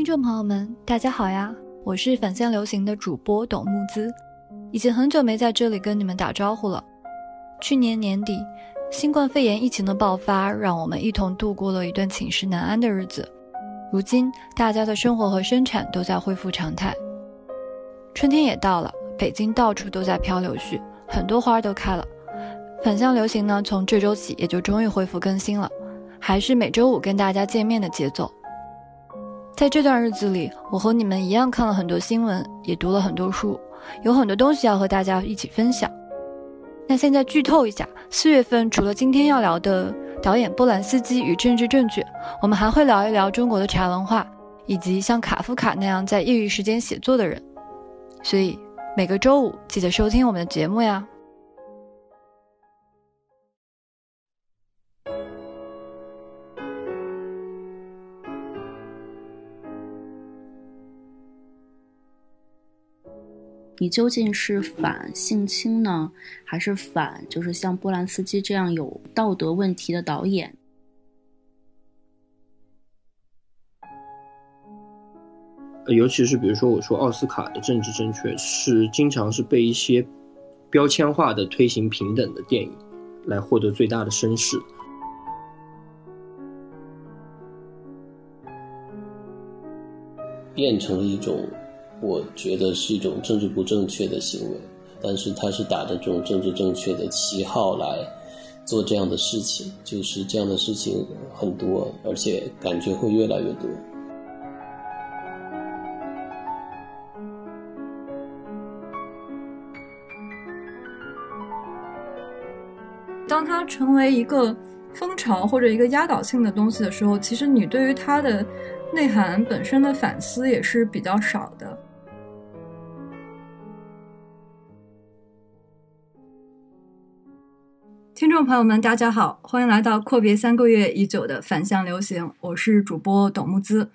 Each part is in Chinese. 听众朋友们，大家好呀，我是返乡流行的主播董木姿，已经很久没在这里跟你们打招呼了。去年年底，新冠肺炎疫情的爆发让我们一同度过了一段寝食难安的日子。如今大家的生活和生产都在恢复常态，春天也到了，北京到处都在飘柳絮，很多花都开了。返乡流行呢，从这周起也就终于恢复更新了，还是每周五跟大家见面的节奏。在这段日子里，我和你们一样看了很多新闻，也读了很多书，有很多东西要和大家一起分享。那现在剧透一下，4月份除了今天要聊的导演波兰斯基与政治正确，我们还会聊一聊中国的茶文化，以及像卡夫卡那样在业余时间写作的人。所以每个周五记得收听我们的节目呀。你究竟是反性侵呢，还是反就是像波兰斯基这样有道德问题的导演？尤其是比如说我说奥斯卡的政治正确是经常是被一些标签化的推行平等的电影来获得最大的声势。变成一种我觉得是一种政治不正确的行为，但是他是打着这种政治正确的旗号来做这样的事情，就是这样的事情很多，而且感觉会越来越多。当它成为一个风潮或者一个压倒性的东西的时候，其实你对于它的内涵本身的反思也是比较少的。听众朋友们大家好，欢迎来到阔别3个月已久的返乡流行，我是主播董木姿。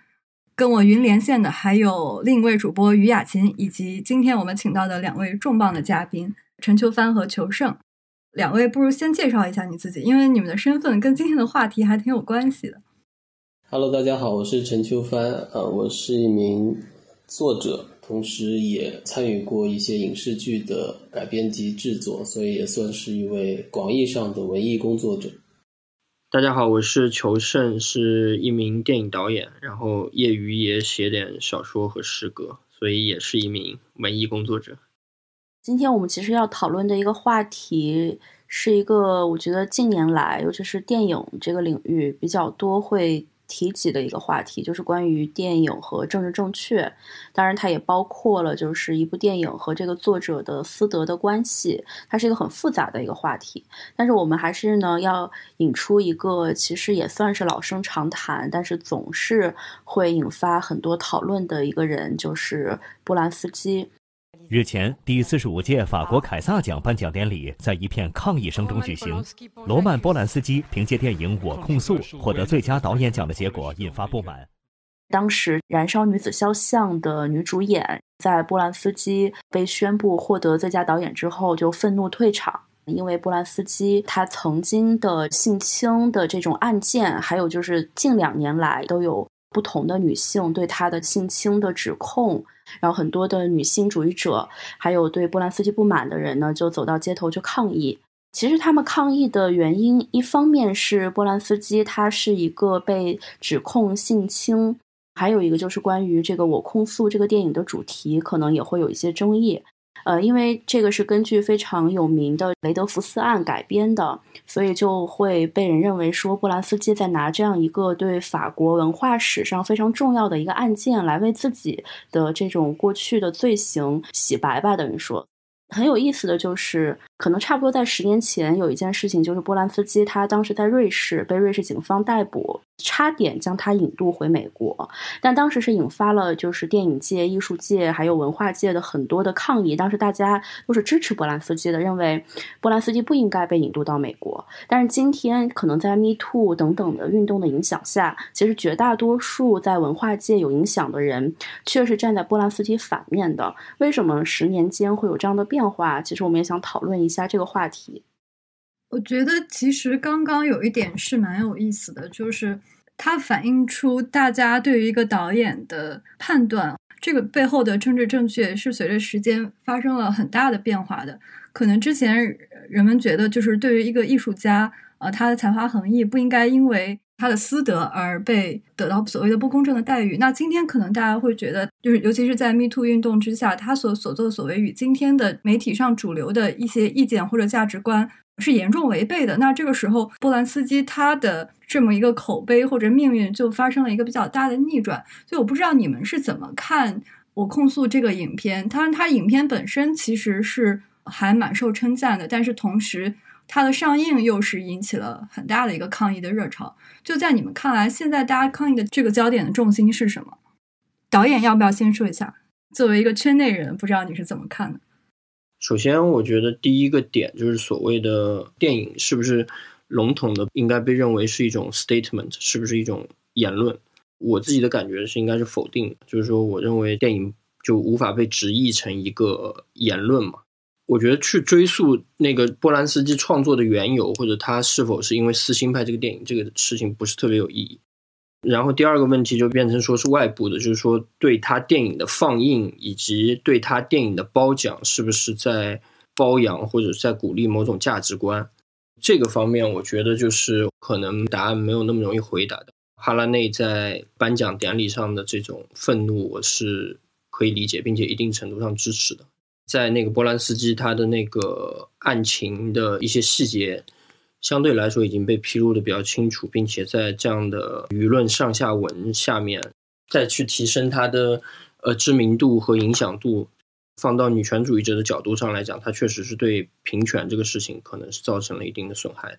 跟我云连线的还有另一位主播于雅琴，以及今天我们请到的2位重磅的嘉宾陈秋帆和裘盛。2位不如先介绍一下你自己，因为你们的身份跟今天的话题还挺有关系的。Hello， 大家好，我是陈秋帆，我是一名作者，同时也参与过一些影视剧的改编及制作，所以也算是一位广义上的文艺工作者。大家好，我是裘盛，是一名电影导演，然后业余也写点小说和诗歌，所以也是一名文艺工作者。今天我们其实要讨论的一个话题是一个我觉得近年来，尤其是电影这个领域比较多会提及的一个话题，就是关于电影和政治正确。当然它也包括了就是一部电影和这个作者的私德的关系，它是一个很复杂的一个话题。但是我们还是呢要引出一个其实也算是老生常谈，但是总是会引发很多讨论的一个人，就是波兰斯基。日前，第45届法国凯撒奖颁奖典礼在一片抗议声中举行。罗曼·波兰斯基凭借电影《我控诉》获得最佳导演奖的结果引发不满。当时《燃烧女子肖像》的女主演在波兰斯基被宣布获得最佳导演之后就愤怒退场，因为波兰斯基他曾经的性侵的这种案件，还有就是近2年来都有不同的女性对她的性侵的指控，然后很多的女性主义者还有对波兰斯基不满的人呢就走到街头去抗议。其实他们抗议的原因，一方面是波兰斯基他是一个被指控性侵，还有一个就是关于这个《我控诉》这个电影的主题可能也会有一些争议。因为这个是根据非常有名的雷德福斯案改编的，所以就会被人认为说波兰斯基在拿这样一个对法国文化史上非常重要的一个案件来为自己的这种过去的罪行洗白吧，等于说。很有意思的就是可能差不多在10年前有一件事情，就是波兰斯基他当时在瑞士被瑞士警方逮捕，差点将他引渡回美国，但当时是引发了就是电影界、艺术界还有文化界的很多的抗议。当时大家都是支持波兰斯基的，认为波兰斯基不应该被引渡到美国。但是今天可能在 MeToo 等等的运动的影响下，其实绝大多数在文化界有影响的人确实站在波兰斯基反面的。为什么10年间会有这样的变化，其实我们也想讨论一下这个话题。我觉得其实刚刚有一点是蛮有意思的，就是它反映出大家对于一个导演的判断，这个背后的政治正确是随着时间发生了很大的变化的。可能之前人们觉得就是对于一个艺术家他的才华横溢不应该因为他的私德而被得到所谓的不公正的待遇，那今天可能大家会觉得就是尤其是在 MeToo 运动之下，他所作所为与今天的媒体上主流的一些意见或者价值观是严重违背的。那这个时候波兰斯基他的这么一个口碑或者命运就发生了一个比较大的逆转。所以我不知道你们是怎么看我控诉这个影片，当然他影片本身其实是还蛮受称赞的，但是同时它的上映又是引起了很大的一个抗议的热潮。就在你们看来，现在大家抗议的这个焦点的重心是什么？导演要不要先说一下？作为一个圈内人，不知道你是怎么看的？首先我觉得第一个点就是所谓的电影是不是笼统的应该被认为是一种 statement， 是不是一种言论。我自己的感觉是应该是否定的，就是说我认为电影就无法被直译成一个言论嘛。我觉得去追溯那个波兰斯基创作的缘由，或者他是否是因为私心拍这个电影，这个事情不是特别有意义。然后第二个问题就变成说是外部的，就是说对他电影的放映以及对他电影的褒奖是不是在褒扬或者在鼓励某种价值观，这个方面我觉得就是可能答案没有那么容易回答的。哈拉内在颁奖典礼上的这种愤怒我是可以理解并且一定程度上支持的。在那个波兰斯基他的那个案情的一些细节相对来说已经被披露的比较清楚，并且在这样的舆论上下文下面再去提升他的知名度和影响度，放到女权主义者的角度上来讲，他确实是对平权这个事情可能是造成了一定的损害。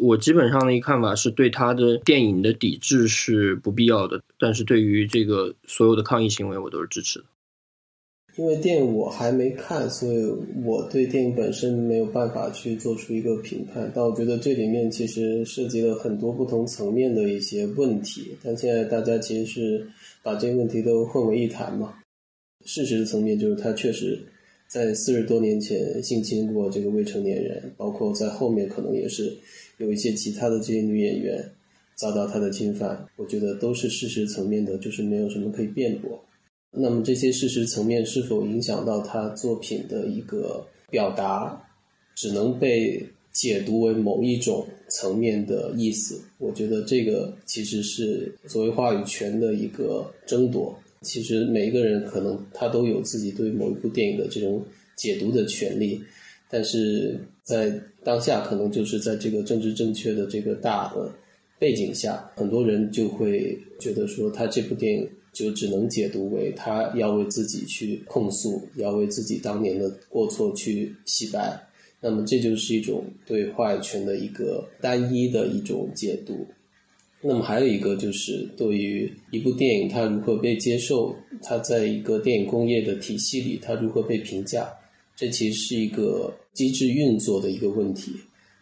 我基本上的一看法是对他的电影的抵制是不必要的，但是对于这个所有的抗议行为我都是支持的。因为电影我还没看，所以我对电影本身没有办法去做出一个评判，但我觉得这里面其实涉及了很多不同层面的一些问题，但现在大家其实是把这些问题都混为一谈嘛。事实的层面就是他确实在40多年前性侵过这个未成年人，包括在后面可能也是有一些其他的这些女演员遭到他的侵犯，我觉得都是事实层面的，就是没有什么可以辩驳。那么这些事实层面是否影响到他作品的一个表达，只能被解读为某一种层面的意思。我觉得这个其实是所谓话语权的一个争夺，其实每一个人可能他都有自己对某一部电影的这种解读的权利，但是在当下可能就是在这个政治正确的这个大的背景下，很多人就会觉得说他这部电影就只能解读为他要为自己去控诉，要为自己当年的过错去洗白，那么这就是一种对话语权的一个单一的一种解读。那么还有一个就是对于一部电影它如何被接受，它在一个电影工业的体系里它如何被评价，这其实是一个机制运作的一个问题。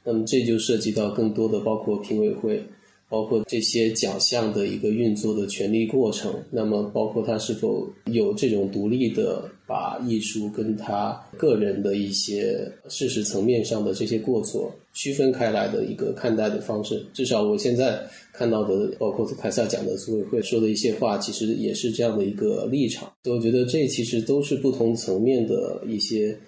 那么这就涉及到更多的包括评委会，包括这些奖项的一个运作的权利过程，那么包括他是否有这种独立的把艺术跟他个人的一些事实层面上的这些过错区分开来的一个看待的方式。至少我现在看到的包括凯撒奖的组委会说的一些话，其实也是这样的一个立场。所以我觉得这其实都是不同层面的一些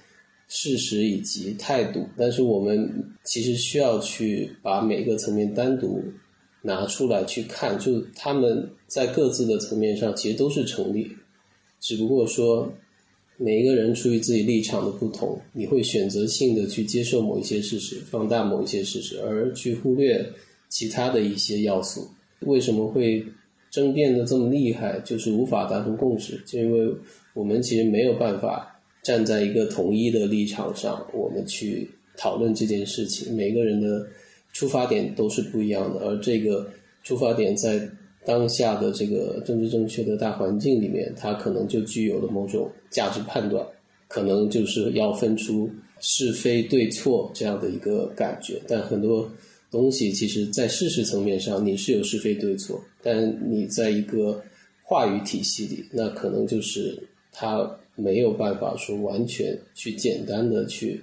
事实以及态度，但是我们其实需要去把每个层面单独拿出来去看，就他们在各自的层面上其实都是成立，只不过说每一个人出于自己立场的不同，你会选择性的去接受某一些事实，放大某一些事实，而去忽略其他的一些要素。为什么会争辩的这么厉害，就是无法达成共识，就因为我们其实没有办法站在一个统一的立场上我们去讨论这件事情，每个人的出发点都是不一样的，而这个出发点在当下的这个政治正确的大环境里面，它可能就具有了某种价值判断，可能就是要分出是非对错这样的一个感觉。但很多东西其实在事实层面上你是有是非对错，但你在一个话语体系里，那可能就是它没有办法说完全去简单的去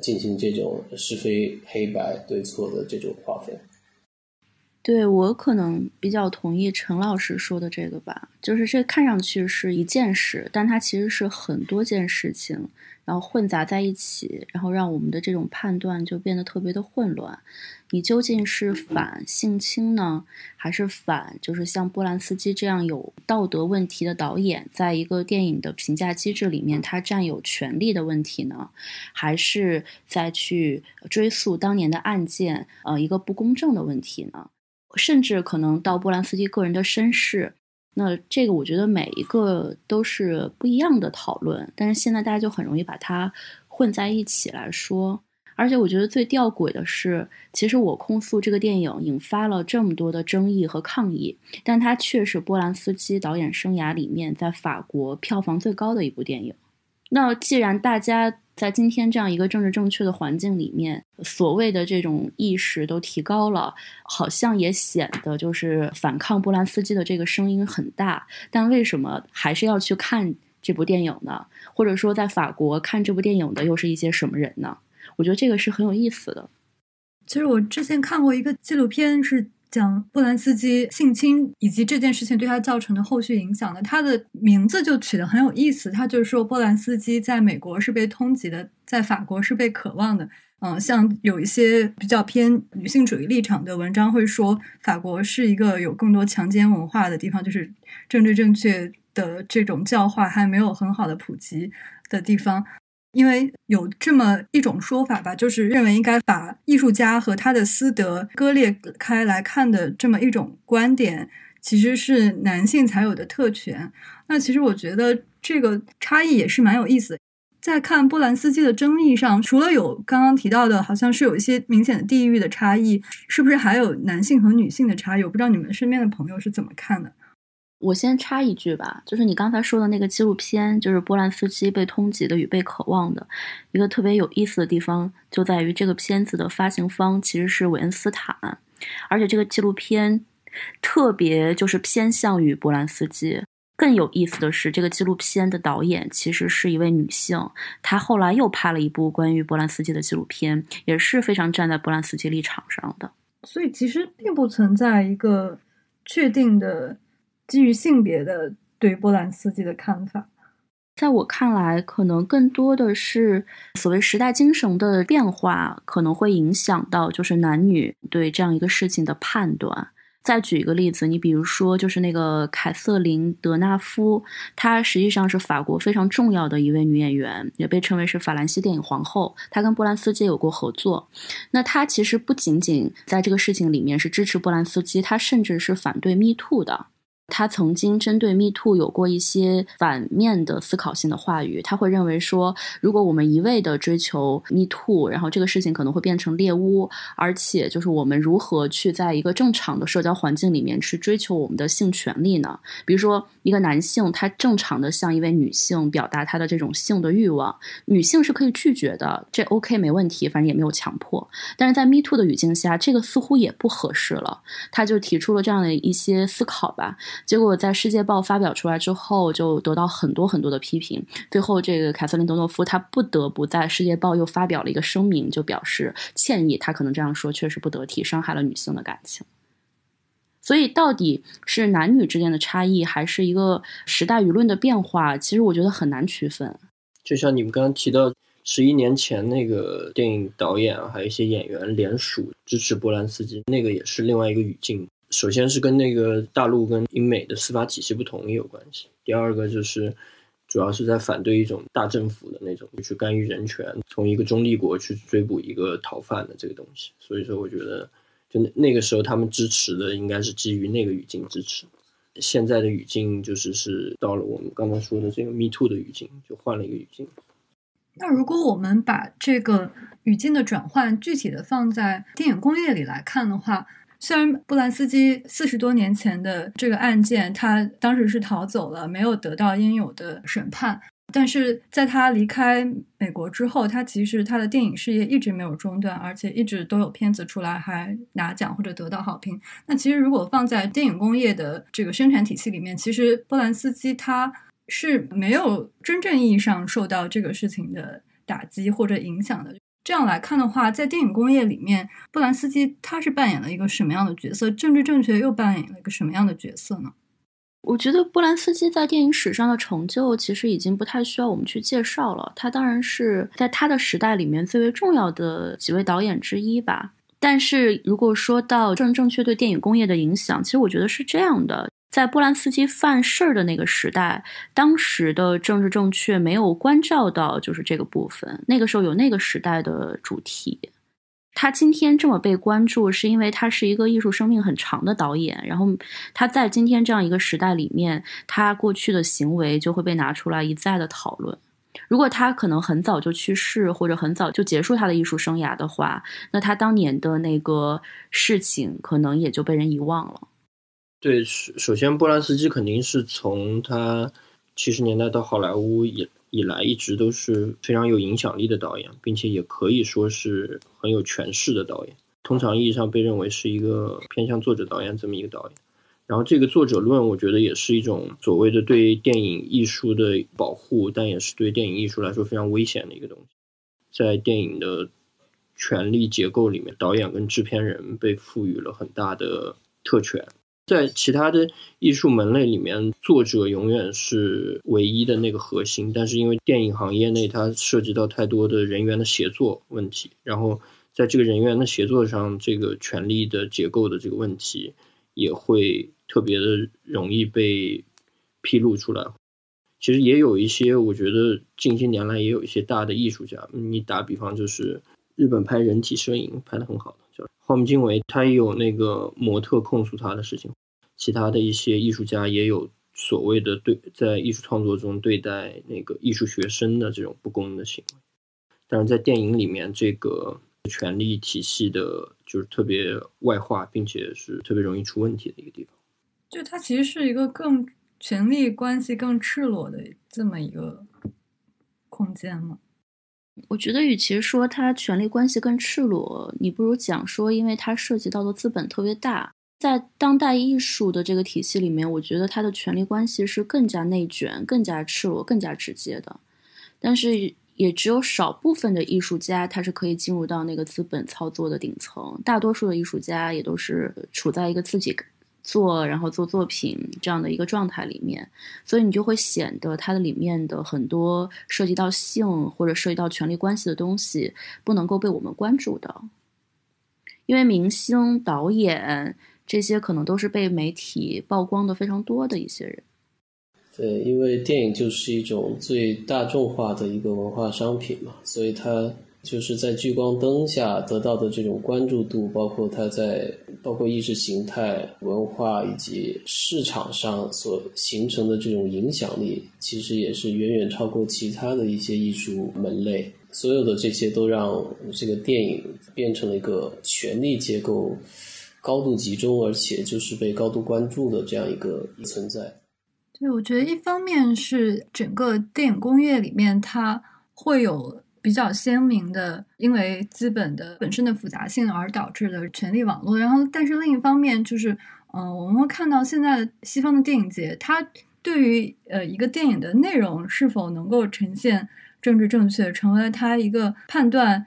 进行这种是非黑白对错的这种划分。对，我可能比较同意陈老师说的这个吧，就是这看上去是一件事，但它其实是很多件事情，然后混杂在一起，然后让我们的这种判断就变得特别的混乱。你究竟是反性侵呢，还是反就是像波兰斯基这样有道德问题的导演在一个电影的评价机制里面他占有权利的问题呢？还是再去追溯当年的案件，一个不公正的问题呢？甚至可能到波兰斯基个人的身世，那这个我觉得每一个都是不一样的讨论，但是现在大家就很容易把它混在一起来说。而且我觉得最吊诡的是，其实我控诉这个电影引发了这么多的争议和抗议，但它却是波兰斯基导演生涯里面在法国票房最高的一部电影。那既然大家在今天这样一个政治正确的环境里面，所谓的这种意识都提高了，好像也显得就是反抗波兰斯基的这个声音很大，但为什么还是要去看这部电影呢？或者说在法国看这部电影的又是一些什么人呢？我觉得这个是很有意思的。其实我之前看过一个纪录片是讲波兰斯基性侵以及这件事情对他造成的后续影响的，他的名字就取得很有意思，他就是说波兰斯基在美国是被通缉的，在法国是被渴望的。像有一些比较偏女性主义立场的文章会说法国是一个有更多强奸文化的地方，就是政治正确的这种教化还没有很好的普及的地方。因为有这么一种说法吧，就是认为应该把艺术家和他的私德割裂开来看的这么一种观点，其实是男性才有的特权。那其实我觉得这个差异也是蛮有意思的。在看波兰斯基的争议上，除了有刚刚提到的好像是有一些明显的地域的差异，是不是还有男性和女性的差异？我不知道你们身边的朋友是怎么看的。我先插一句吧，就是你刚才说的那个纪录片，就是波兰斯基被通缉的与被渴望的，一个特别有意思的地方就在于这个片子的发行方其实是韦恩斯坦，而且这个纪录片特别就是偏向于波兰斯基。更有意思的是，这个纪录片的导演其实是一位女性，她后来又拍了一部关于波兰斯基的纪录片，也是非常站在波兰斯基立场上的。所以其实并不存在一个确定的基于性别的对波兰斯基的看法，在我看来可能更多的是所谓时代精神的变化可能会影响到就是男女对这样一个事情的判断。再举一个例子，你比如说就是那个凯瑟琳·德纳夫，她实际上是法国非常重要的一位女演员，也被称为是法兰西电影皇后，她跟波兰斯基有过合作。那她其实不仅仅在这个事情里面是支持波兰斯基，她甚至是反对 MeToo 的。他曾经针对 MeToo 有过一些反面的思考性的话语，他会认为说如果我们一味的追求 MeToo， 然后这个事情可能会变成猎巫，而且就是我们如何去在一个正常的社交环境里面去追求我们的性权利呢？比如说一个男性他正常的向一位女性表达他的这种性的欲望，女性是可以拒绝的，这 OK 没问题，反正也没有强迫。但是在 MeToo 的语境下这个似乎也不合适了，他就提出了这样的一些思考吧。结果在《世界报》发表出来之后就得到很多很多的批评，最后这个凯瑟琳·德诺夫她不得不在《世界报》又发表了一个声明，就表示歉意，她可能这样说确实不得体，伤害了女性的感情。所以到底是男女之间的差异还是一个时代舆论的变化，其实我觉得很难区分。就像你们刚刚提到11年前那个电影导演还有一些演员联署支持波兰斯基，那个也是另外一个语境。首先是跟那个大陆跟英美的司法体系不同也有关系，第二个就是主要是在反对一种大政府的那种去干预人权，从一个中立国去追捕一个逃犯的这个东西。所以说我觉得就那个时候他们支持的应该是基于那个语境支持，现在的语境就是到了我们刚才说的这个 MeToo 的语境，就换了一个语境。那如果我们把这个语境的转换具体的放在电影工业里来看的话，虽然波兰斯基40多年前的这个案件他当时是逃走了，没有得到应有的审判，但是在他离开美国之后，他其实他的电影事业一直没有中断，而且一直都有片子出来还拿奖或者得到好评。那其实如果放在电影工业的这个生产体系里面，其实波兰斯基他是没有真正意义上受到这个事情的打击或者影响的。这样来看的话，在电影工业里面，波兰斯基他是扮演了一个什么样的角色？政治正确又扮演了一个什么样的角色呢？我觉得波兰斯基在电影史上的成就其实已经不太需要我们去介绍了，他当然是在他的时代里面最为重要的几位导演之一吧。但是如果说到政治正确对电影工业的影响，其实我觉得是这样的，在波兰斯基犯事儿的那个时代，当时的政治正确没有关照到就是这个部分，那个时候有那个时代的主题。他今天这么被关注是因为他是一个艺术生命很长的导演，然后他在今天这样一个时代里面，他过去的行为就会被拿出来一再的讨论。如果他可能很早就去世或者很早就结束他的艺术生涯的话，那他当年的那个事情可能也就被人遗忘了。对，首先波兰斯基肯定是从他70年代到好莱坞以来一直都是非常有影响力的导演，并且也可以说是很有权势的导演，通常意义上被认为是一个偏向作者导演这么一个导演。然后这个作者论我觉得也是一种所谓的对电影艺术的保护，但也是对电影艺术来说非常危险的一个东西。在电影的权力结构里面，导演跟制片人被赋予了很大的特权。在其他的艺术门类里面，作者永远是唯一的那个核心，但是因为电影行业内它涉及到太多的人员的协作问题，然后在这个人员的协作上，这个权力的结构的这个问题也会特别的容易被披露出来。其实也有一些，我觉得近些年来也有一些大的艺术家，你打比方就是日本拍人体摄影拍得很好的荒木经惟，他也有那个模特控诉他的事情。其他的一些艺术家也有所谓的对在艺术创作中对待那个艺术学生的这种不公的行为。但是在电影里面，这个权力体系的就是特别外化，并且是特别容易出问题的一个地方。就它其实是一个更权力关系更赤裸的这么一个空间嘛。我觉得与其说它权力关系更赤裸，你不如讲说因为它涉及到的资本特别大。在当代艺术的这个体系里面，我觉得它的权力关系是更加内卷、更加赤裸、更加直接的。但是也只有少部分的艺术家他是可以进入到那个资本操作的顶层，大多数的艺术家也都是处在一个自己做然后做作品这样的一个状态里面，所以你就会显得它的里面的很多涉及到性或者涉及到权力关系的东西不能够被我们关注的。因为明星、导演这些可能都是被媒体曝光的非常多的一些人。对，因为电影就是一种最大众化的一个文化商品嘛，所以它就是在聚光灯下得到的这种关注度，包括它在包括意识形态、文化以及市场上所形成的这种影响力，其实也是远远超过其他的一些艺术门类。所有的这些都让这个电影变成了一个权力结构高度集中，而且就是被高度关注的这样一个存在。对，我觉得一方面是整个电影工业里面它会有比较鲜明的因为资本的本身的复杂性而导致的权力网络，然后但是另一方面就是我们会看到现在西方的电影节，它对于一个电影的内容是否能够呈现政治正确成为它一个判断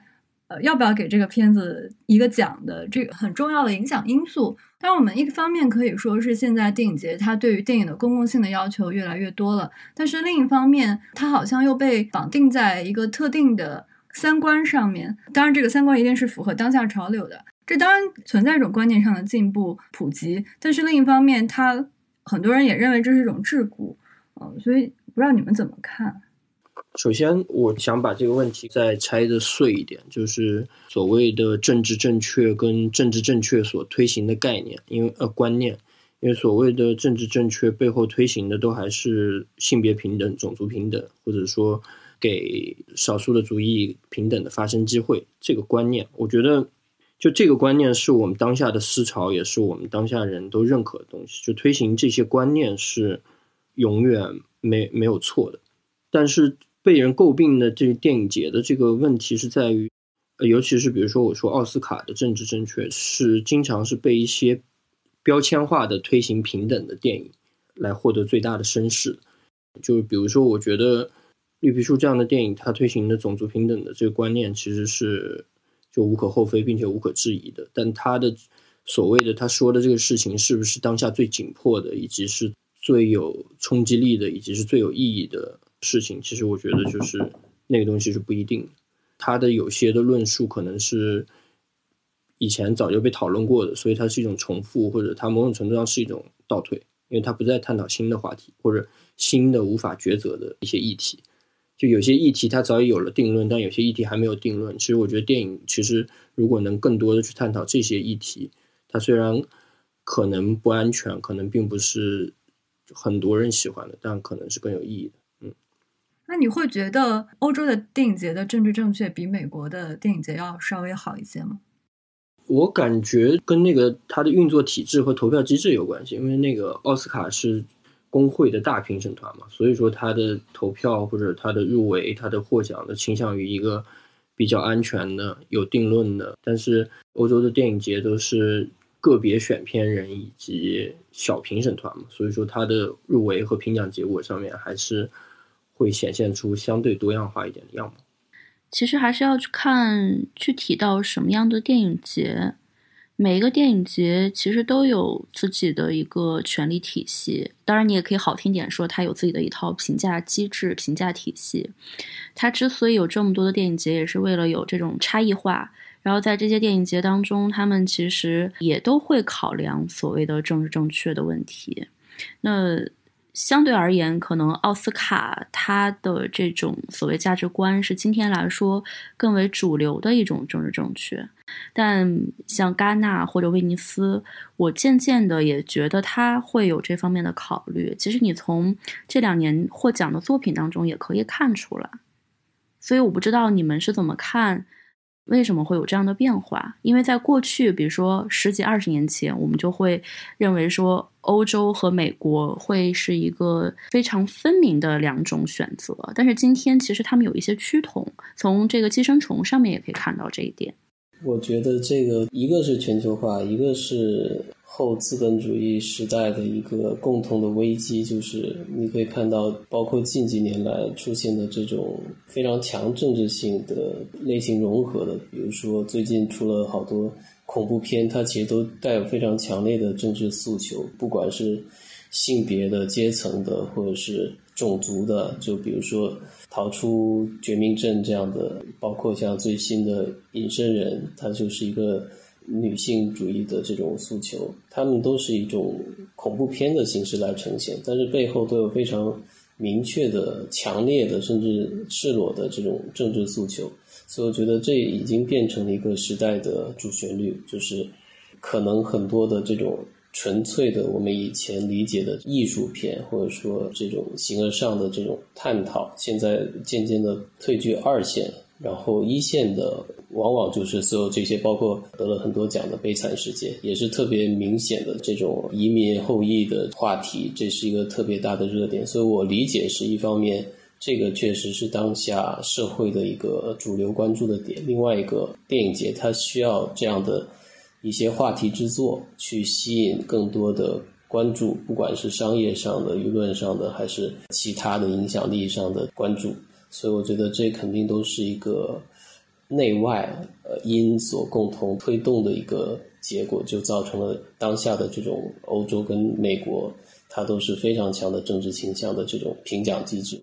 要不要给这个片子一个奖的这个很重要的影响因素。当然我们一方面可以说是现在电影节它对于电影的公共性的要求越来越多了，但是另一方面它好像又被绑定在一个特定的三观上面，当然这个三观一定是符合当下潮流的，这当然存在一种观念上的进步普及，但是另一方面它很多人也认为这是一种桎梏所以不知道你们怎么看。首先我想把这个问题再拆得碎一点，就是所谓的政治正确跟政治正确所推行的概念，因为观念，因为所谓的政治正确背后推行的都还是性别平等、种族平等，或者说给少数的族裔平等的发声机会，这个观念我觉得就这个观念是我们当下的思潮，也是我们当下人都认可的东西，就推行这些观念是永远没有错的。但是被人诟病的这个电影节的这个问题是在于尤其是比如说我说奥斯卡的政治正确是经常是被一些标签化的推行平等的电影来获得最大的声势。就比如说我觉得绿皮书这样的电影它推行的种族平等的这个观念其实是就无可厚非并且无可置疑的，但它的所谓的他说的这个事情是不是当下最紧迫的以及是最有冲击力的以及是最有意义的事情，其实我觉得就是那个东西是不一定的，它的有些的论述可能是以前早就被讨论过的，所以它是一种重复，或者它某种程度上是一种倒退，因为它不再探讨新的话题或者新的无法抉择的一些议题，就有些议题它早已有了定论，但有些议题还没有定论。其实我觉得电影其实如果能更多的去探讨这些议题，它虽然可能不安全，可能并不是很多人喜欢的，但可能是更有意义的。那你会觉得欧洲的电影节的政治正确比美国的电影节要稍微好一些吗？我感觉跟那个它的运作体制和投票机制有关系，因为那个奥斯卡是工会的大评审团嘛，所以说它的投票或者它的入围它的获奖的倾向于一个比较安全的有定论的，但是欧洲的电影节都是个别选片人以及小评审团嘛，所以说它的入围和评奖结果上面还是会显现出相对多样化一点的样貌。其实还是要去看具体到什么样的电影节，每一个电影节其实都有自己的一个权力体系，当然你也可以好听点说它有自己的一套评价机制评价体系，它之所以有这么多的电影节也是为了有这种差异化，然后在这些电影节当中他们其实也都会考量所谓的政治正确的问题。那相对而言可能奥斯卡它的这种所谓价值观是今天来说更为主流的一种政治正确，但像戛纳或者威尼斯我渐渐的也觉得它会有这方面的考虑，其实你从这两年获奖的作品当中也可以看出来。所以我不知道你们是怎么看为什么会有这样的变化，因为在过去比如说10几20年前我们就会认为说欧洲和美国会是一个非常分明的两种选择，但是今天其实他们有一些趋同，从这个寄生虫上面也可以看到这一点。我觉得这个一个是全球化，一个是后资本主义时代的一个共同的危机，就是你可以看到包括近几年来出现的这种非常强政治性的类型融合的，比如说最近出了好多恐怖片，它其实都带有非常强烈的政治诉求，不管是性别的阶层的或者是种族的，就比如说逃出绝命镇这样的，包括像最新的隐身人，它就是一个女性主义的这种诉求，他们都是一种恐怖片的形式来呈现，但是背后都有非常明确的强烈的甚至赤裸的这种政治诉求。所以我觉得这已经变成了一个时代的主旋律，就是可能很多的这种纯粹的我们以前理解的艺术片或者说这种形而上的这种探讨，现在渐渐的退居二线，然后一线的往往就是所有这些包括得了很多奖的悲惨世界也是特别明显的这种移民后裔的话题，这是一个特别大的热点。所以我理解是一方面这个确实是当下社会的一个主流关注的点，另外一个电影节它需要这样的一些话题之作去吸引更多的关注，不管是商业上的舆论上的还是其他的影响力上的关注，所以我觉得这肯定都是一个内外因所共同推动的一个结果，就造成了当下的这种欧洲跟美国它都是非常强的政治倾向的这种评奖机制。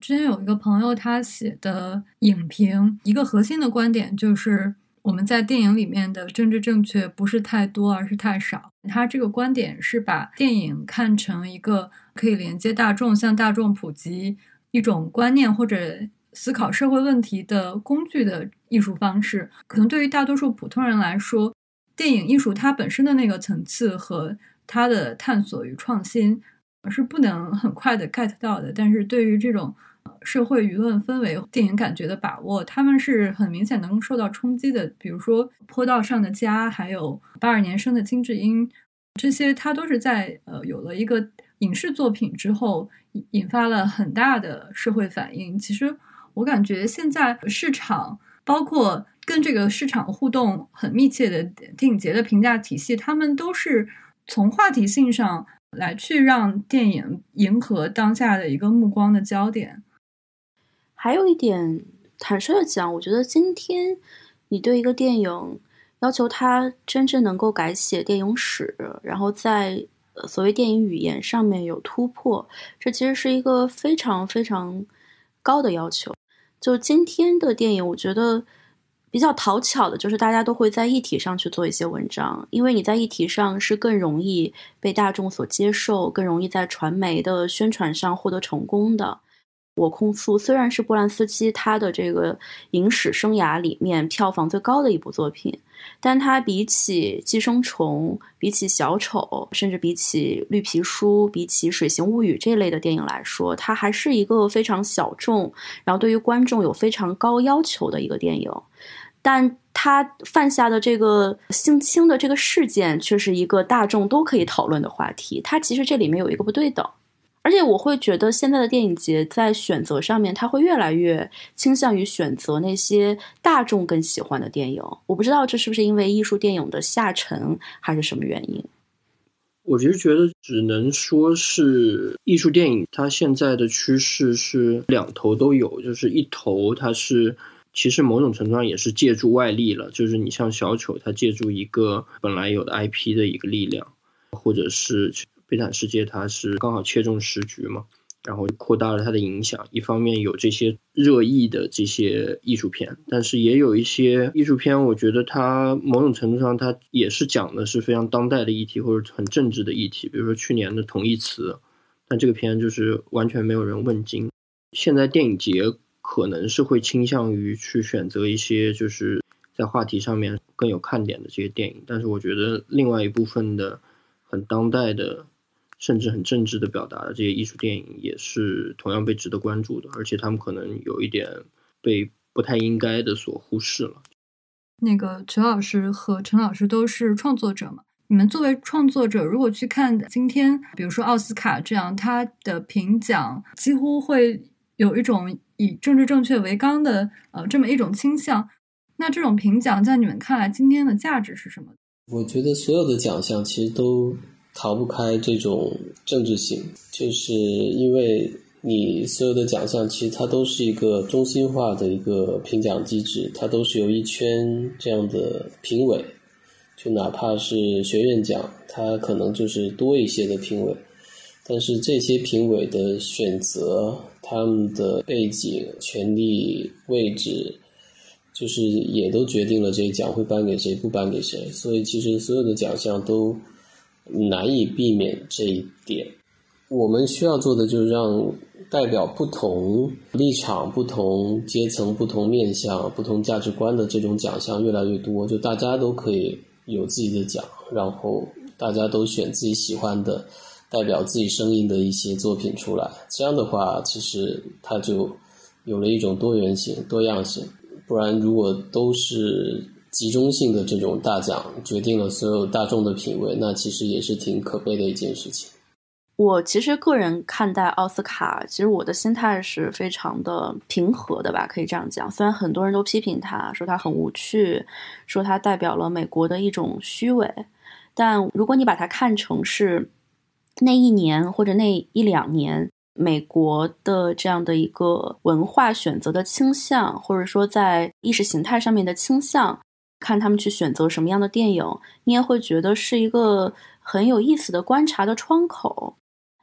之前有一个朋友他写的影评一个核心的观点就是我们在电影里面的政治正确不是太多而是太少，他这个观点是把电影看成一个可以连接大众向大众普及一种观念或者思考社会问题的工具的艺术方式。可能对于大多数普通人来说，电影艺术它本身的那个层次和它的探索与创新是不能很快的 get 到的，但是对于这种社会舆论氛围电影感觉的把握，他们是很明显能受到冲击的。比如说坡道上的家还有82年生的金智英，这些它都是在有了一个影视作品之后引发了很大的社会反应。其实我感觉现在市场包括跟这个市场互动很密切的电影节的评价体系，他们都是从话题性上来去让电影迎合当下的一个目光的焦点。还有一点，坦率的讲，我觉得今天你对一个电影要求它真正能够改写电影史，然后在所谓电影语言上面有突破，这其实是一个非常非常高的要求。就今天的电影，我觉得比较讨巧的就是大家都会在议题上去做一些文章，因为你在议题上是更容易被大众所接受，更容易在传媒的宣传上获得成功的。我控诉虽然是波兰斯基他的这个影史生涯里面票房最高的一部作品，但他比起寄生虫，比起小丑，甚至比起绿皮书，比起水形物语这类的电影来说，他还是一个非常小众，然后对于观众有非常高要求的一个电影。但他犯下的这个性侵的这个事件却是一个大众都可以讨论的话题，他其实这里面有一个不对等。而且我会觉得现在的电影节在选择上面，它会越来越倾向于选择那些大众更喜欢的电影。我不知道这是不是因为艺术电影的下沉还是什么原因。我其实觉得只能说是艺术电影它现在的趋势是两头都有，就是一头它是其实某种程度上也是借助外力了，就是你像小丑它借助一个本来有的 IP 的一个力量，或者是悲惨世界它是刚好切中时局嘛，然后扩大了它的影响。一方面有这些热议的这些艺术片，但是也有一些艺术片我觉得它某种程度上它也是讲的是非常当代的议题或者很政治的议题，比如说去年的同义词，但这个片就是完全没有人问津。现在电影节可能是会倾向于去选择一些就是在话题上面更有看点的这些电影，但是我觉得另外一部分的很当代的甚至很政治的表达的这些艺术电影也是同样被值得关注的，而且他们可能有一点被不太应该的所忽视了。那个陈老师和陈老师都是创作者嘛，你们作为创作者如果去看今天比如说奥斯卡这样它的评奖几乎会有一种以政治正确为纲的这么一种倾向，那这种评奖在你们看来今天的价值是什么？我觉得所有的奖项其实都逃不开这种政治性，就是因为你所有的奖项其实它都是一个中心化的一个评奖机制，它都是由一圈这样的评委，就哪怕是学院奖它可能就是多一些的评委，但是这些评委的选择，他们的背景、权力、位置，就是也都决定了这奖会颁给谁不颁给谁，所以其实所有的奖项都难以避免这一点。我们需要做的就是让代表不同立场、不同阶层、不同面向、不同价值观的这种奖项越来越多，就大家都可以有自己的奖，然后大家都选自己喜欢的、代表自己声音的一些作品出来，这样的话其实它就有了一种多元性、多样性。不然如果都是集中性的这种大奖决定了所有大众的品味，那其实也是挺可悲的一件事情。我其实个人看待奥斯卡，其实我的心态是非常的平和的吧，可以这样讲。虽然很多人都批评他，说他很无趣，说他代表了美国的一种虚伪，但如果你把它看成是那一年或者那一两年美国的这样的一个文化选择的倾向，或者说在意识形态上面的倾向，看他们去选择什么样的电影，你也会觉得是一个很有意思的观察的窗口。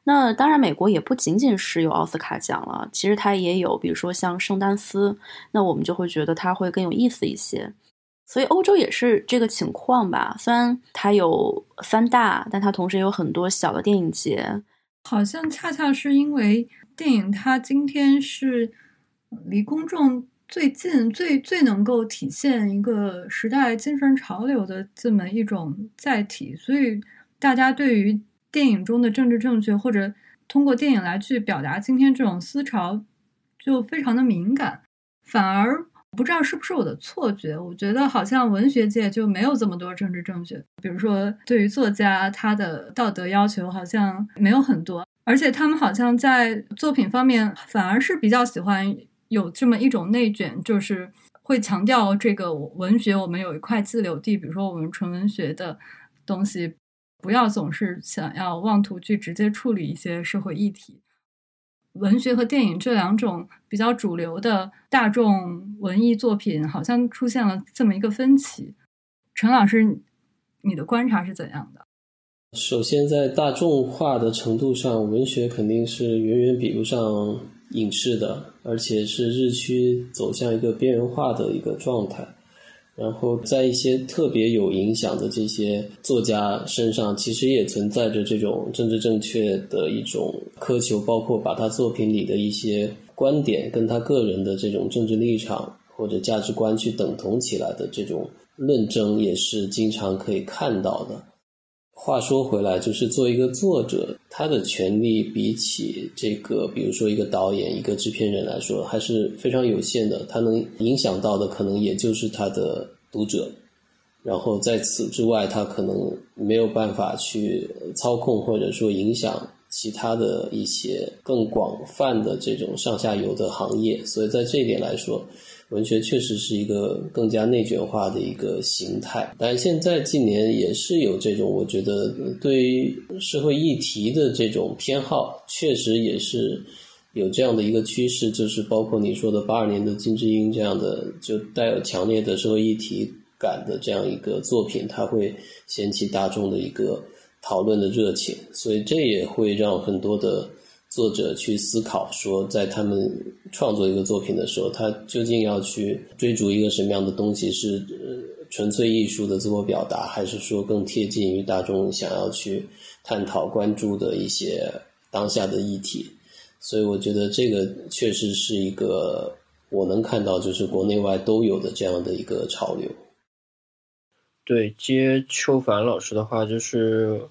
那当然美国也不仅仅是有奥斯卡奖了，其实它也有比如说像圣丹斯，那我们就会觉得它会更有意思一些。所以欧洲也是这个情况吧，虽然它有三大，但它同时也有很多小的电影节。好像恰恰是因为电影它今天是离公众最近、最能够体现一个时代精神潮流的这么一种载体，所以大家对于电影中的政治正确或者通过电影来去表达今天这种思潮就非常的敏感。反而不知道是不是我的错觉，我觉得好像文学界就没有这么多政治正确，比如说对于作家他的道德要求好像没有很多，而且他们好像在作品方面反而是比较喜欢有这么一种内卷，就是会强调这个文学我们有一块自留地，比如说我们纯文学的东西不要总是想要妄图去直接处理一些社会议题。文学和电影这两种比较主流的大众文艺作品好像出现了这么一个分歧。陈老师，你的观察是怎样的？首先在大众化的程度上，文学肯定是远远比不上影视的，而且是日趋走向一个边缘化的一个状态。然后在一些特别有影响的这些作家身上，其实也存在着这种政治正确的一种苛求，包括把他作品里的一些观点跟他个人的这种政治立场或者价值观去等同起来的这种论争也是经常可以看到的。话说回来，就是做一个作者，他的权利比起这个比如说一个导演一个制片人来说还是非常有限的，他能影响到的可能也就是他的读者，然后在此之外他可能没有办法去操控或者说影响其他的一些更广泛的这种上下游的行业。所以在这一点来说，文学确实是一个更加内卷化的一个形态。但现在近年也是有这种，我觉得对于社会议题的这种偏好确实也是有这样的一个趋势，就是包括你说的82年的金智英这样的就带有强烈的社会议题感的这样一个作品，它会掀起大众的一个讨论的热情。所以这也会让很多的作者去思考说，在他们创作一个作品的时候，他究竟要去追逐一个什么样的东西，是纯粹艺术的自我表达，还是说更贴近于大众想要去探讨关注的一些当下的议题。所以我觉得这个确实是一个我能看到就是国内外都有的这样的一个潮流。对，接秋凡老师的话，就是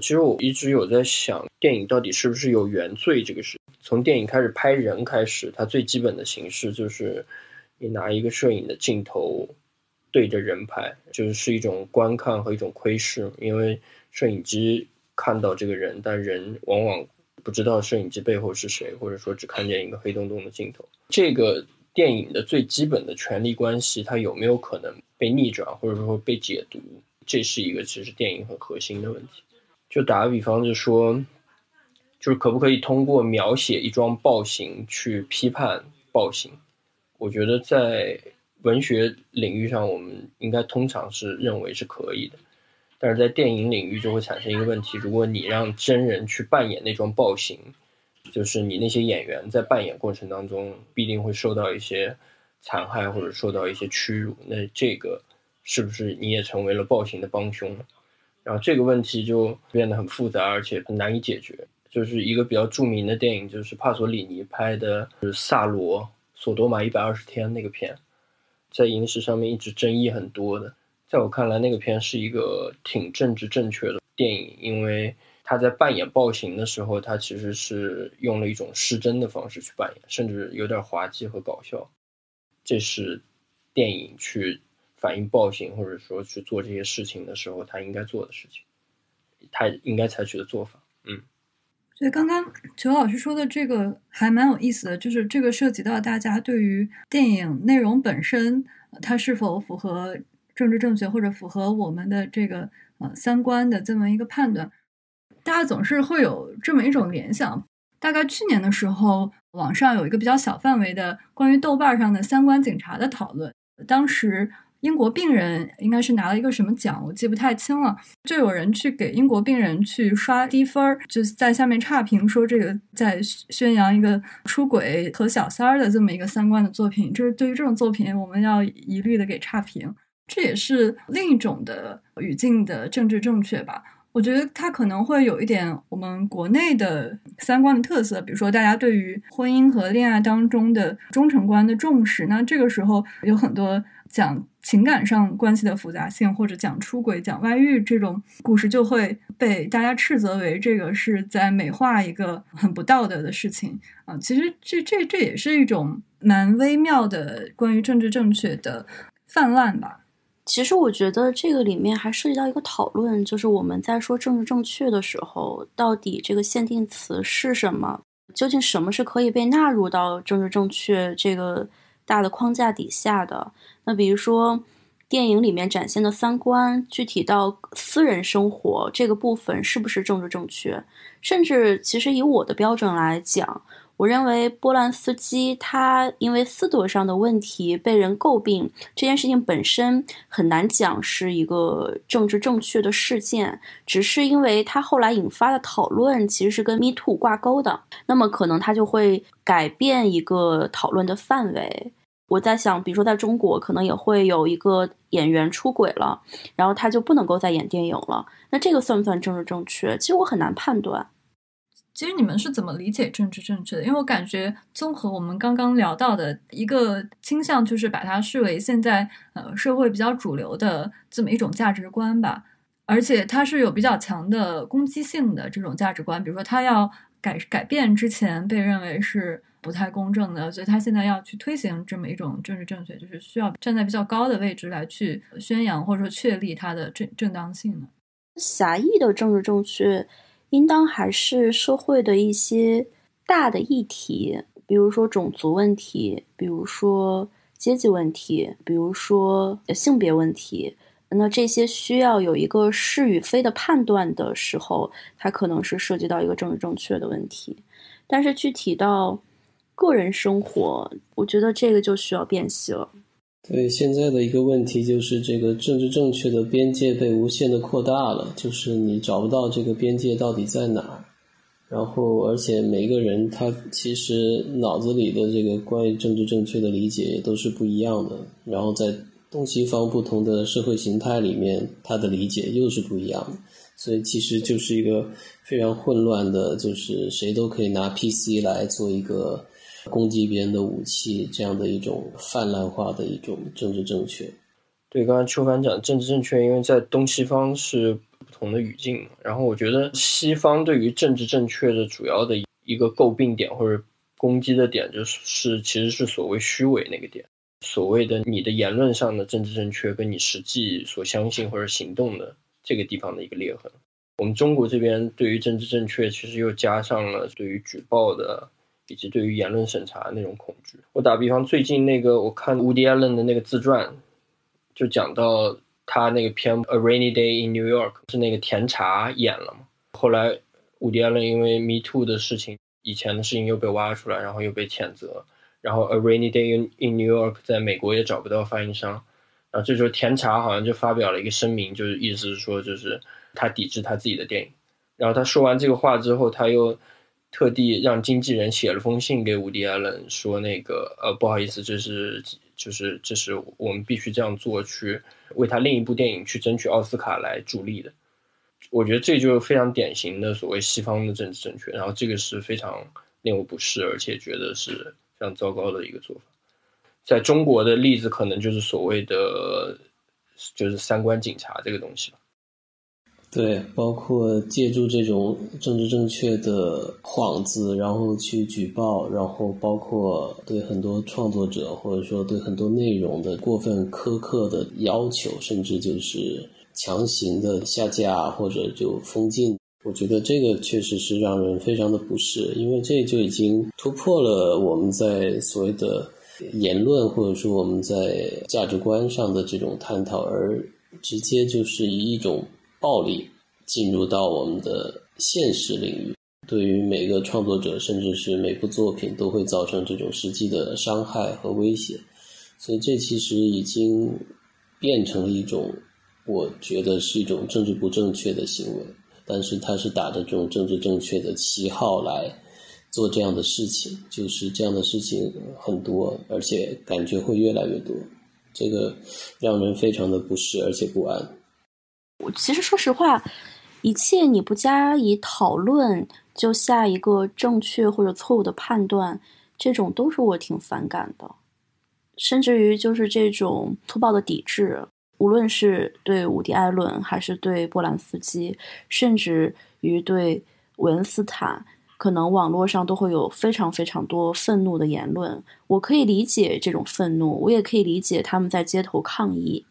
其实我一直有在想，电影到底是不是有原罪这个事。从电影开始拍人开始，它最基本的形式就是你拿一个摄影的镜头对着人拍，就是一种观看和一种窥视。因为摄影机看到这个人，但人往往不知道摄影机背后是谁，或者说只看见一个黑洞洞的镜头。这个电影的最基本的权力关系，它有没有可能被逆转或者说被解读，这是一个其实电影很核心的问题。就打个比方，就说就是可不可以通过描写一桩暴行去批判暴行。我觉得在文学领域上我们应该通常是认为是可以的，但是在电影领域就会产生一个问题，如果你让真人去扮演那桩暴行，就是你那些演员在扮演过程当中必定会受到一些残害或者受到一些屈辱，那这个是不是你也成为了暴行的帮凶呢？然后这个问题就变得很复杂，而且很难以解决。就是一个比较著名的电影，就是帕索里尼拍的《萨罗索多玛120天》那个片，在影史上面一直争议很多的。在我看来，那个片是一个挺政治正确的电影，因为他在扮演暴行的时候，他其实是用了一种失真的方式去扮演，甚至有点滑稽和搞笑。这是电影去反映暴行或者说去做这些事情的时候他应该做的事情，他应该采取的做法。所以刚刚裘老师说的这个还蛮有意思的，就是这个涉及到大家对于电影内容本身它是否符合政治正确或者符合我们的这个三观的这么一个判断。大家总是会有这么一种联想，大概去年的时候网上有一个比较小范围的关于豆瓣上的三观警察的讨论，当时英国病人应该是拿了一个什么奖，我记不太清了，就有人去给英国病人去刷低分，就是在下面差评说这个在宣扬一个出轨和小三儿的这么一个三观的作品，就是对于这种作品我们要一律的给差评。这也是另一种的语境的政治正确吧。我觉得它可能会有一点我们国内的三观的特色，比如说大家对于婚姻和恋爱当中的忠诚观的重视，那这个时候有很多讲情感上关系的复杂性或者讲出轨讲外遇这种故事就会被大家斥责为这个是在美化一个很不道德的事情啊。其实这也是一种蛮微妙的关于政治正确的泛滥吧。其实我觉得这个里面还涉及到一个讨论，就是我们在说政治正确的时候到底这个限定词是什么，究竟什么是可以被纳入到政治正确这个大的框架底下的。那比如说电影里面展现的三观具体到私人生活这个部分是不是政治正确，甚至其实以我的标准来讲，我认为波兰斯基他因为思读上的问题被人诟病，这件事情本身很难讲是一个政治正确的事件，只是因为他后来引发的讨论其实是跟 MeToo 挂钩的，那么可能他就会改变一个讨论的范围。我在想，比如说在中国可能也会有一个演员出轨了，然后他就不能够再演电影了，那这个算不算政治正确？其实我很难判断。其实你们是怎么理解政治正确的？因为我感觉综合我们刚刚聊到的一个倾向，就是把它视为现在社会比较主流的这么一种价值观吧，而且它是有比较强的攻击性的这种价值观，比如说它要改变之前被认为是不太公正的，所以他现在要去推行这么一种政治正确，就是需要站在比较高的位置来去宣扬或者说确立它的正当性呢。狭义的政治正确应当还是社会的一些大的议题，比如说种族问题，比如说阶级问题，比如说性别问题，那这些需要有一个是与非的判断的时候，它可能是涉及到一个政治正确的问题。但是具体到个人生活，我觉得这个就需要辨析了。对，现在的一个问题就是这个政治正确的边界被无限的扩大了，就是你找不到这个边界到底在哪儿。然后而且每个人他其实脑子里的这个关于政治正确的理解也都是不一样的，然后在东西方不同的社会形态里面他的理解又是不一样的，所以其实就是一个非常混乱的，就是谁都可以拿 PC 来做一个攻击别人的武器，这样的一种泛滥化的一种政治正确。对，刚才秋帆讲政治正确，因为在东西方是不同的语境，然后我觉得西方对于政治正确的主要的一个诟病点或者攻击的点，就是其实是所谓虚伪那个点，所谓的你的言论上的政治正确跟你实际所相信或者行动的这个地方的一个裂痕。我们中国这边对于政治正确其实又加上了对于举报的以及对于言论审查那种恐惧。我打比方，最近那个我看 Woody Allen 的那个自传，就讲到他那个片 A Rainy Day in New York 是那个甜茶演了嘛，后来 Woody Allen 因为 MeToo 的事情，以前的事情又被挖出来，然后又被谴责，然后 A Rainy Day in New York 在美国也找不到翻译商，然后这时候甜茶好像就发表了一个声明，就是意思是说就是他抵制他自己的电影。然后他说完这个话之后，他又特地让经纪人写了封信给伍迪·艾伦，说那个不好意思，这是我们必须这样做，去为他另一部电影去争取奥斯卡来助力的。我觉得这就是非常典型的所谓西方的政治正确，然后这个是非常令我不适而且觉得是非常糟糕的一个做法。在中国的例子可能就是所谓的就是三观警察这个东西吧。对，包括借助这种政治正确的幌子，然后去举报，然后包括对很多创作者或者说对很多内容的过分苛刻的要求，甚至就是强行的下架或者就封禁。我觉得这个确实是让人非常的不适，因为这就已经突破了我们在所谓的言论或者说我们在价值观上的这种探讨，而直接就是以一种暴力进入到我们的现实领域，对于每个创作者甚至是每部作品都会造成这种实际的伤害和威胁。所以这其实已经变成了一种我觉得是一种政治不正确的行为，但是它是打着这种政治正确的旗号来做这样的事情，就是这样的事情很多，而且感觉会越来越多，这个让人非常的不适而且不安。我其实说实话，一切你不加以讨论就下一个正确或者错误的判断，这种都是我挺反感的。甚至于就是这种粗暴的抵制，无论是对伍迪·艾伦还是对波兰斯基，甚至于对韦恩斯坦，可能网络上都会有非常非常多愤怒的言论。我可以理解这种愤怒，我也可以理解他们在街头抗议，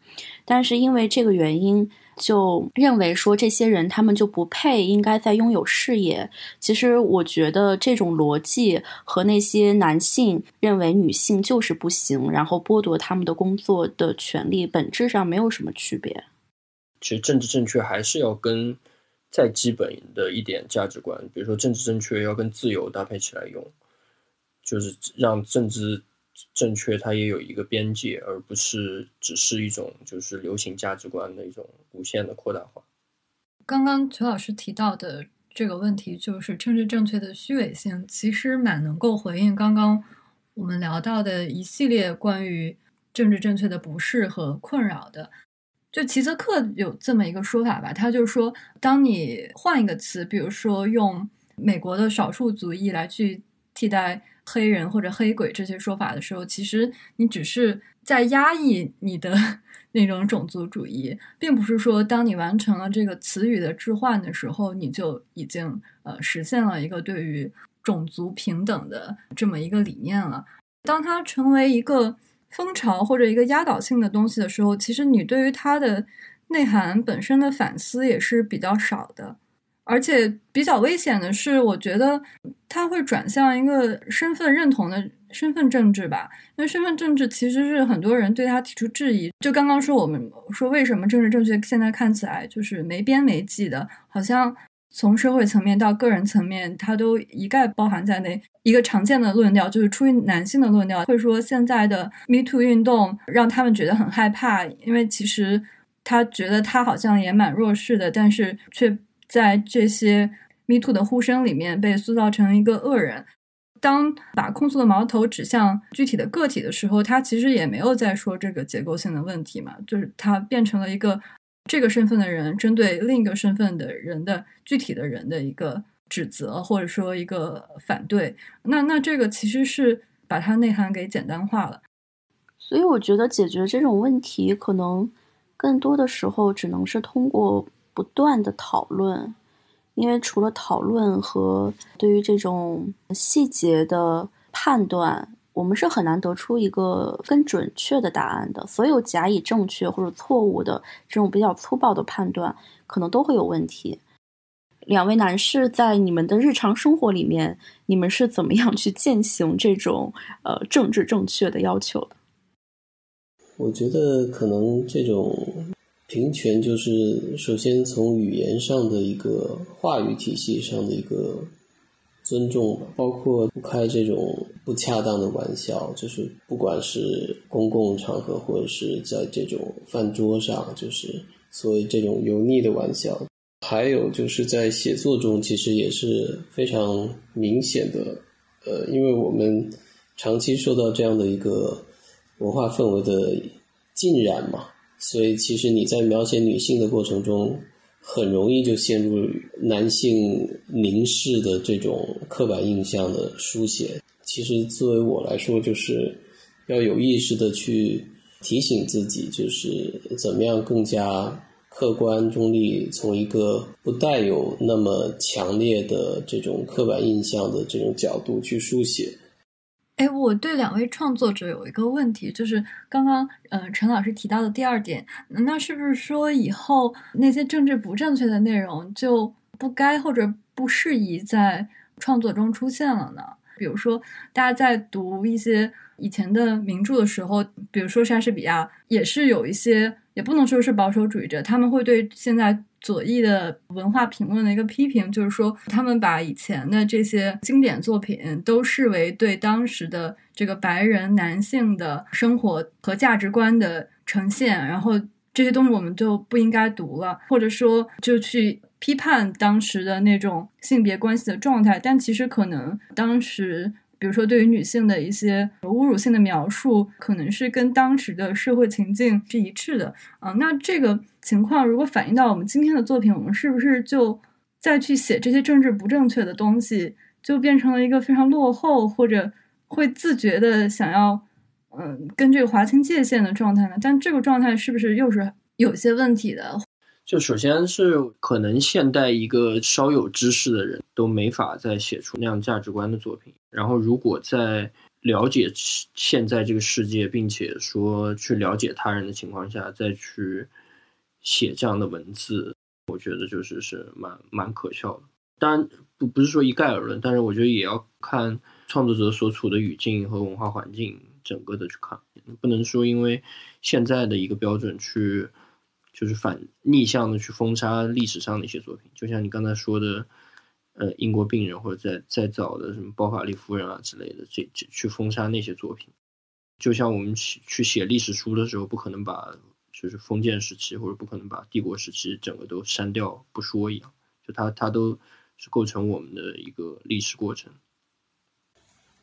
但是因为这个原因就认为说这些人他们就不配应该在拥有事业。其实我觉得这种逻辑和那些男性认为女性就是不行然后剥夺他们的工作的权利本质上没有什么区别。其实政治正确还是要跟再基本的一点价值观，比如说政治正确要跟自由搭配起来用，就是让政治正确它也有一个边界，而不是只是一种就是流行价值观的一种无限的扩大化。刚刚邱老师提到的这个问题，就是政治正确的虚伪性，其实蛮能够回应刚刚我们聊到的一系列关于政治正确的不适和困扰的。就齐泽克有这么一个说法吧，他就说当你换一个词，比如说用美国的少数族裔来去替代黑人或者黑鬼这些说法的时候，其实你只是在压抑你的那种种族主义，并不是说当你完成了这个词语的置换的时候，你就已经实现了一个对于种族平等的这么一个理念了。当它成为一个风潮或者一个压倒性的东西的时候，其实你对于它的内涵本身的反思也是比较少的。而且比较危险的是，我觉得它会转向一个身份认同的身份政治吧，因为身份政治其实是很多人对它提出质疑。就刚刚说我们说为什么政治正确现在看起来就是没边没际的，好像从社会层面到个人层面它都一概包含在内。一个常见的论调就是出于男性的论调，会说现在的 MeToo 运动让他们觉得很害怕，因为其实他觉得他好像也蛮弱势的，但是却在这些 MeToo 的呼声里面被塑造成一个恶人。当把控诉的矛头指向具体的个体的时候，他其实也没有在说这个结构性的问题嘛，就是他变成了一个这个身份的人针对另一个身份的人的具体的人的一个指责，或者说一个反对。那这个其实是把它内涵给简单化了。所以我觉得解决这种问题可能更多的时候只能是通过不断的讨论，因为除了讨论和对于这种细节的判断，我们是很难得出一个更准确的答案的。所有假以正确或者错误的这种比较粗暴的判断可能都会有问题。两位男士在你们的日常生活里面，你们是怎么样去践行这种政治正确的要求的？我觉得可能这种平权就是首先从语言上的一个话语体系上的一个尊重，包括不开这种不恰当的玩笑，就是不管是公共场合或者是在这种饭桌上，就是所谓这种油腻的玩笑。还有就是在写作中其实也是非常明显的，因为我们长期受到这样的一个文化氛围的浸染嘛，所以其实你在描写女性的过程中很容易就陷入男性凝视的这种刻板印象的书写。其实作为我来说，就是要有意识的去提醒自己，就是怎么样更加客观中立，从一个不带有那么强烈的这种刻板印象的这种角度去书写。我对两位创作者有一个问题，就是刚刚陈老师提到的第二点，那是不是说以后那些政治不正确的内容就不该或者不适宜在创作中出现了呢？比如说大家在读一些以前的名著的时候，比如说莎士比亚也是有一些，也不能说是保守主义者，他们会对现在左翼的文化评论的一个批评，就是说他们把以前的这些经典作品都视为对当时的这个白人男性的生活和价值观的呈现，然后这些东西我们就不应该读了，或者说就去批判当时的那种性别关系的状态。但其实可能当时比如说对于女性的一些侮辱性的描述可能是跟当时的社会情境是一致的那这个情况如果反映到我们今天的作品，我们是不是就再去写这些政治不正确的东西，就变成了一个非常落后或者会自觉的想要跟这个划清界限的状态呢？但这个状态是不是又是有些问题的？就首先是可能现代一个稍有知识的人都没法再写出那样价值观的作品，然后如果在了解现在这个世界并且说去了解他人的情况下再去写这样的文字，我觉得是蛮可笑的。当然不是说一概而论，但是我觉得也要看创作者所处的语境和文化环境整个的去看，不能说因为现在的一个标准去就是逆向的去封杀历史上的一些作品。就像你刚才说的，英国病人或者再早的什么包法利夫人啊之类的，这去封杀那些作品。就像我们去写历史书的时候，不可能把就是封建时期或者不可能把帝国时期整个都删掉不说一样，就它都是构成我们的一个历史过程。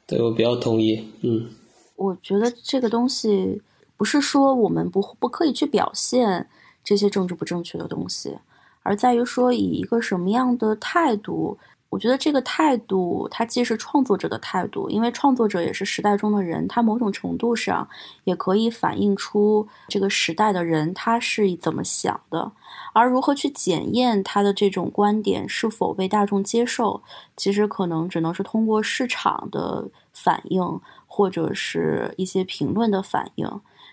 对，我比较同意。嗯，我觉得这个东西不是说我们不刻意去表现这些政治不正确的东西，而在于说以一个什么样的态度。我觉得这个态度它既是创作者的态度，因为创作者也是时代中的人，他某种程度上也可以反映出这个时代的人他是怎么想的，而如何去检验他的这种观点是否被大众接受，其实可能只能是通过市场的反应或者是一些评论的反应。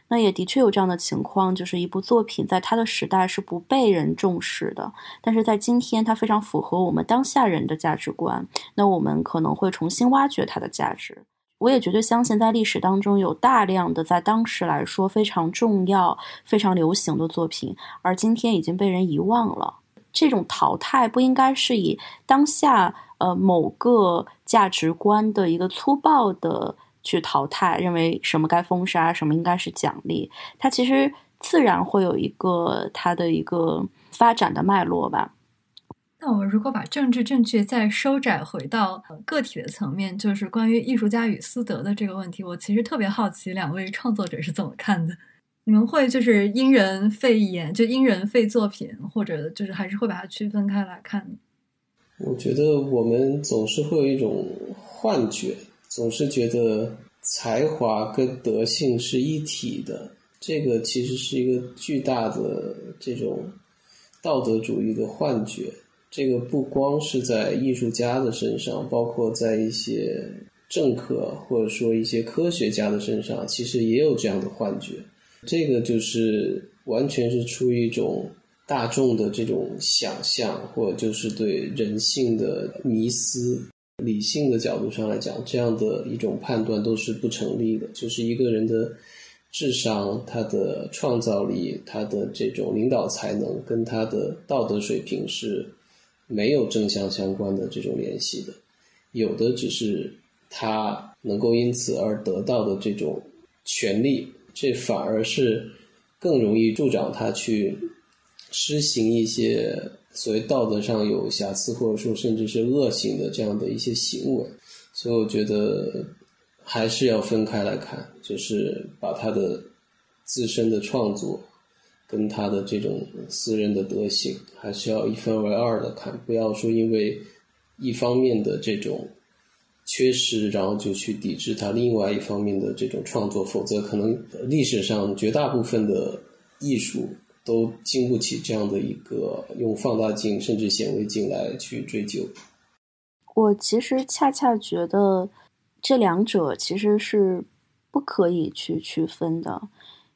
那也的确有这样的情况，就是一部作品在它的时代是不被人重视的，但是在今天它非常符合我们当下人的价值观，那我们可能会重新挖掘它的价值。我也绝对相信在历史当中有大量的在当时来说非常重要非常流行的作品，而今天已经被人遗忘了。这种淘汰不应该是以当下某个价值观的一个粗暴的去淘汰，认为什么该封杀什么应该是奖励，它其实自然会有一个它的一个发展的脉络吧。那我们如果把政治正确再收窄回到个体的层面，就是关于艺术家与私德的这个问题，我其实特别好奇两位创作者是怎么看的。你们会就是因人废言，就因人废作品，或者就是还是会把它区分开来看？我觉得我们总是会有一种幻觉，总是觉得才华跟德性是一体的，这个其实是一个巨大的这种道德主义的幻觉。这个不光是在艺术家的身上，包括在一些政客或者说一些科学家的身上，其实也有这样的幻觉。这个就是完全是出于一种大众的这种想象，或者就是对人性的迷思。理性的角度上来讲，这样的一种判断都是不成立的，就是一个人的智商、他的创造力、他的这种领导才能跟他的道德水平是没有正向相关的这种联系的，有的只是他能够因此而得到的这种权利，这反而是更容易助长他去施行一些所谓道德上有瑕疵或者说甚至是恶行的这样的一些行为。所以我觉得还是要分开来看，就是把他的自身的创作跟他的这种私人的德行还是要一分为二的看，不要说因为一方面的这种缺失然后就去抵制他另外一方面的这种创作，否则可能历史上绝大部分的艺术都经不起这样的一个用放大镜甚至显微镜来去追究。我其实恰恰觉得这两者其实是不可以去区分的，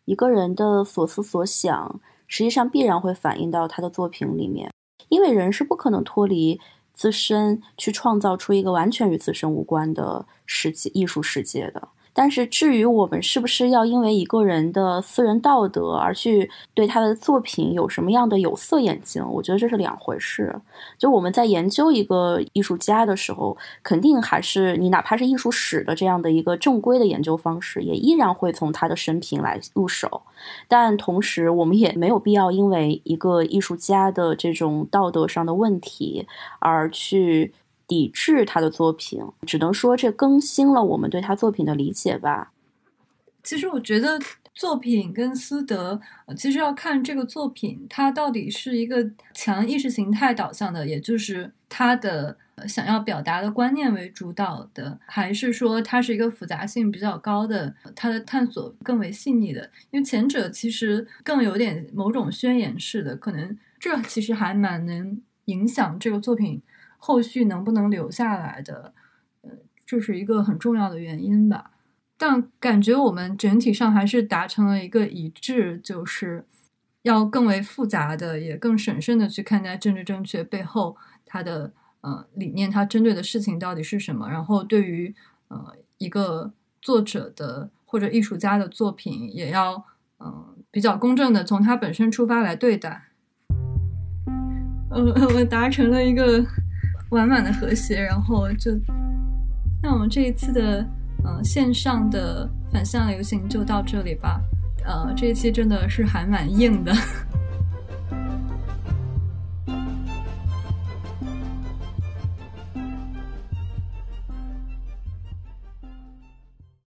一个人的所思所想实际上必然会反映到他的作品里面，因为人是不可能脱离自身去创造出一个完全与自身无关的世界，艺术世界的。但是至于我们是不是要因为一个人的私人道德而去对他的作品有什么样的有色眼镜，我觉得这是两回事。就我们在研究一个艺术家的时候，肯定还是你哪怕是艺术史的这样的一个正规的研究方式，也依然会从他的生平来入手，但同时我们也没有必要因为一个艺术家的这种道德上的问题而去抵制他的作品，只能说这更新了我们对他作品的理解吧。其实我觉得作品跟私德其实要看这个作品它到底是一个强意识形态导向的，也就是它的想要表达的观念为主导的，还是说它是一个复杂性比较高的，它的探索更为细腻的。因为前者其实更有点某种宣言式的，可能这其实还蛮能影响这个作品后续能不能留下来的，这是一个很重要的原因吧。但感觉我们整体上还是达成了一个一致，就是要更为复杂的也更审慎的去看待政治正确背后它的理念，它针对的事情到底是什么，然后对于一个作者的或者艺术家的作品也要比较公正的从它本身出发来对待。我们达成了一个完满的和谐，然后就那我们这一次的线上的反向流行就到这里吧。这一期真的是还蛮硬的